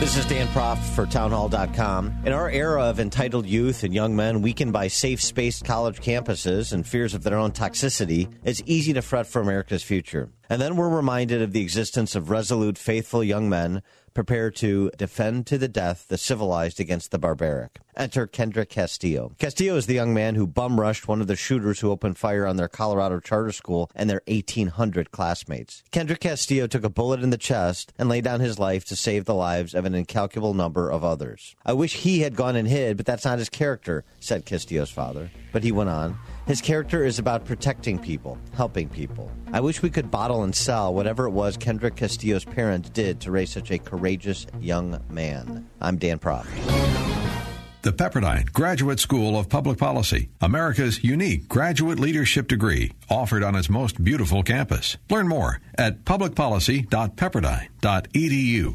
This is Dan Proft for townhall.com. In our era of entitled youth and young men weakened by safe-spaced college campuses and fears of their own toxicity, it's easy to fret for America's future. And then we're reminded of the existence of resolute, faithful young men prepared to defend to the death the civilized against the barbaric. Enter Kendrick Castillo. Castillo is the young man who bum-rushed one of the shooters who opened fire on their Colorado charter school and their 1,800 classmates. Kendrick Castillo took a bullet in the chest and laid down his life to save the lives of an incalculable number of others. "I wish he had gone and hid, but that's not his character," said Castillo's father. But he went on, "His character is about protecting people, helping people. I wish we could bottle and sell whatever it was Kendrick Castillo's parents did to raise such a courageous young man." I'm Dan Proft. The Pepperdine Graduate School of Public Policy, America's unique graduate leadership degree, offered on its most beautiful campus. Learn more at publicpolicy.pepperdine.edu.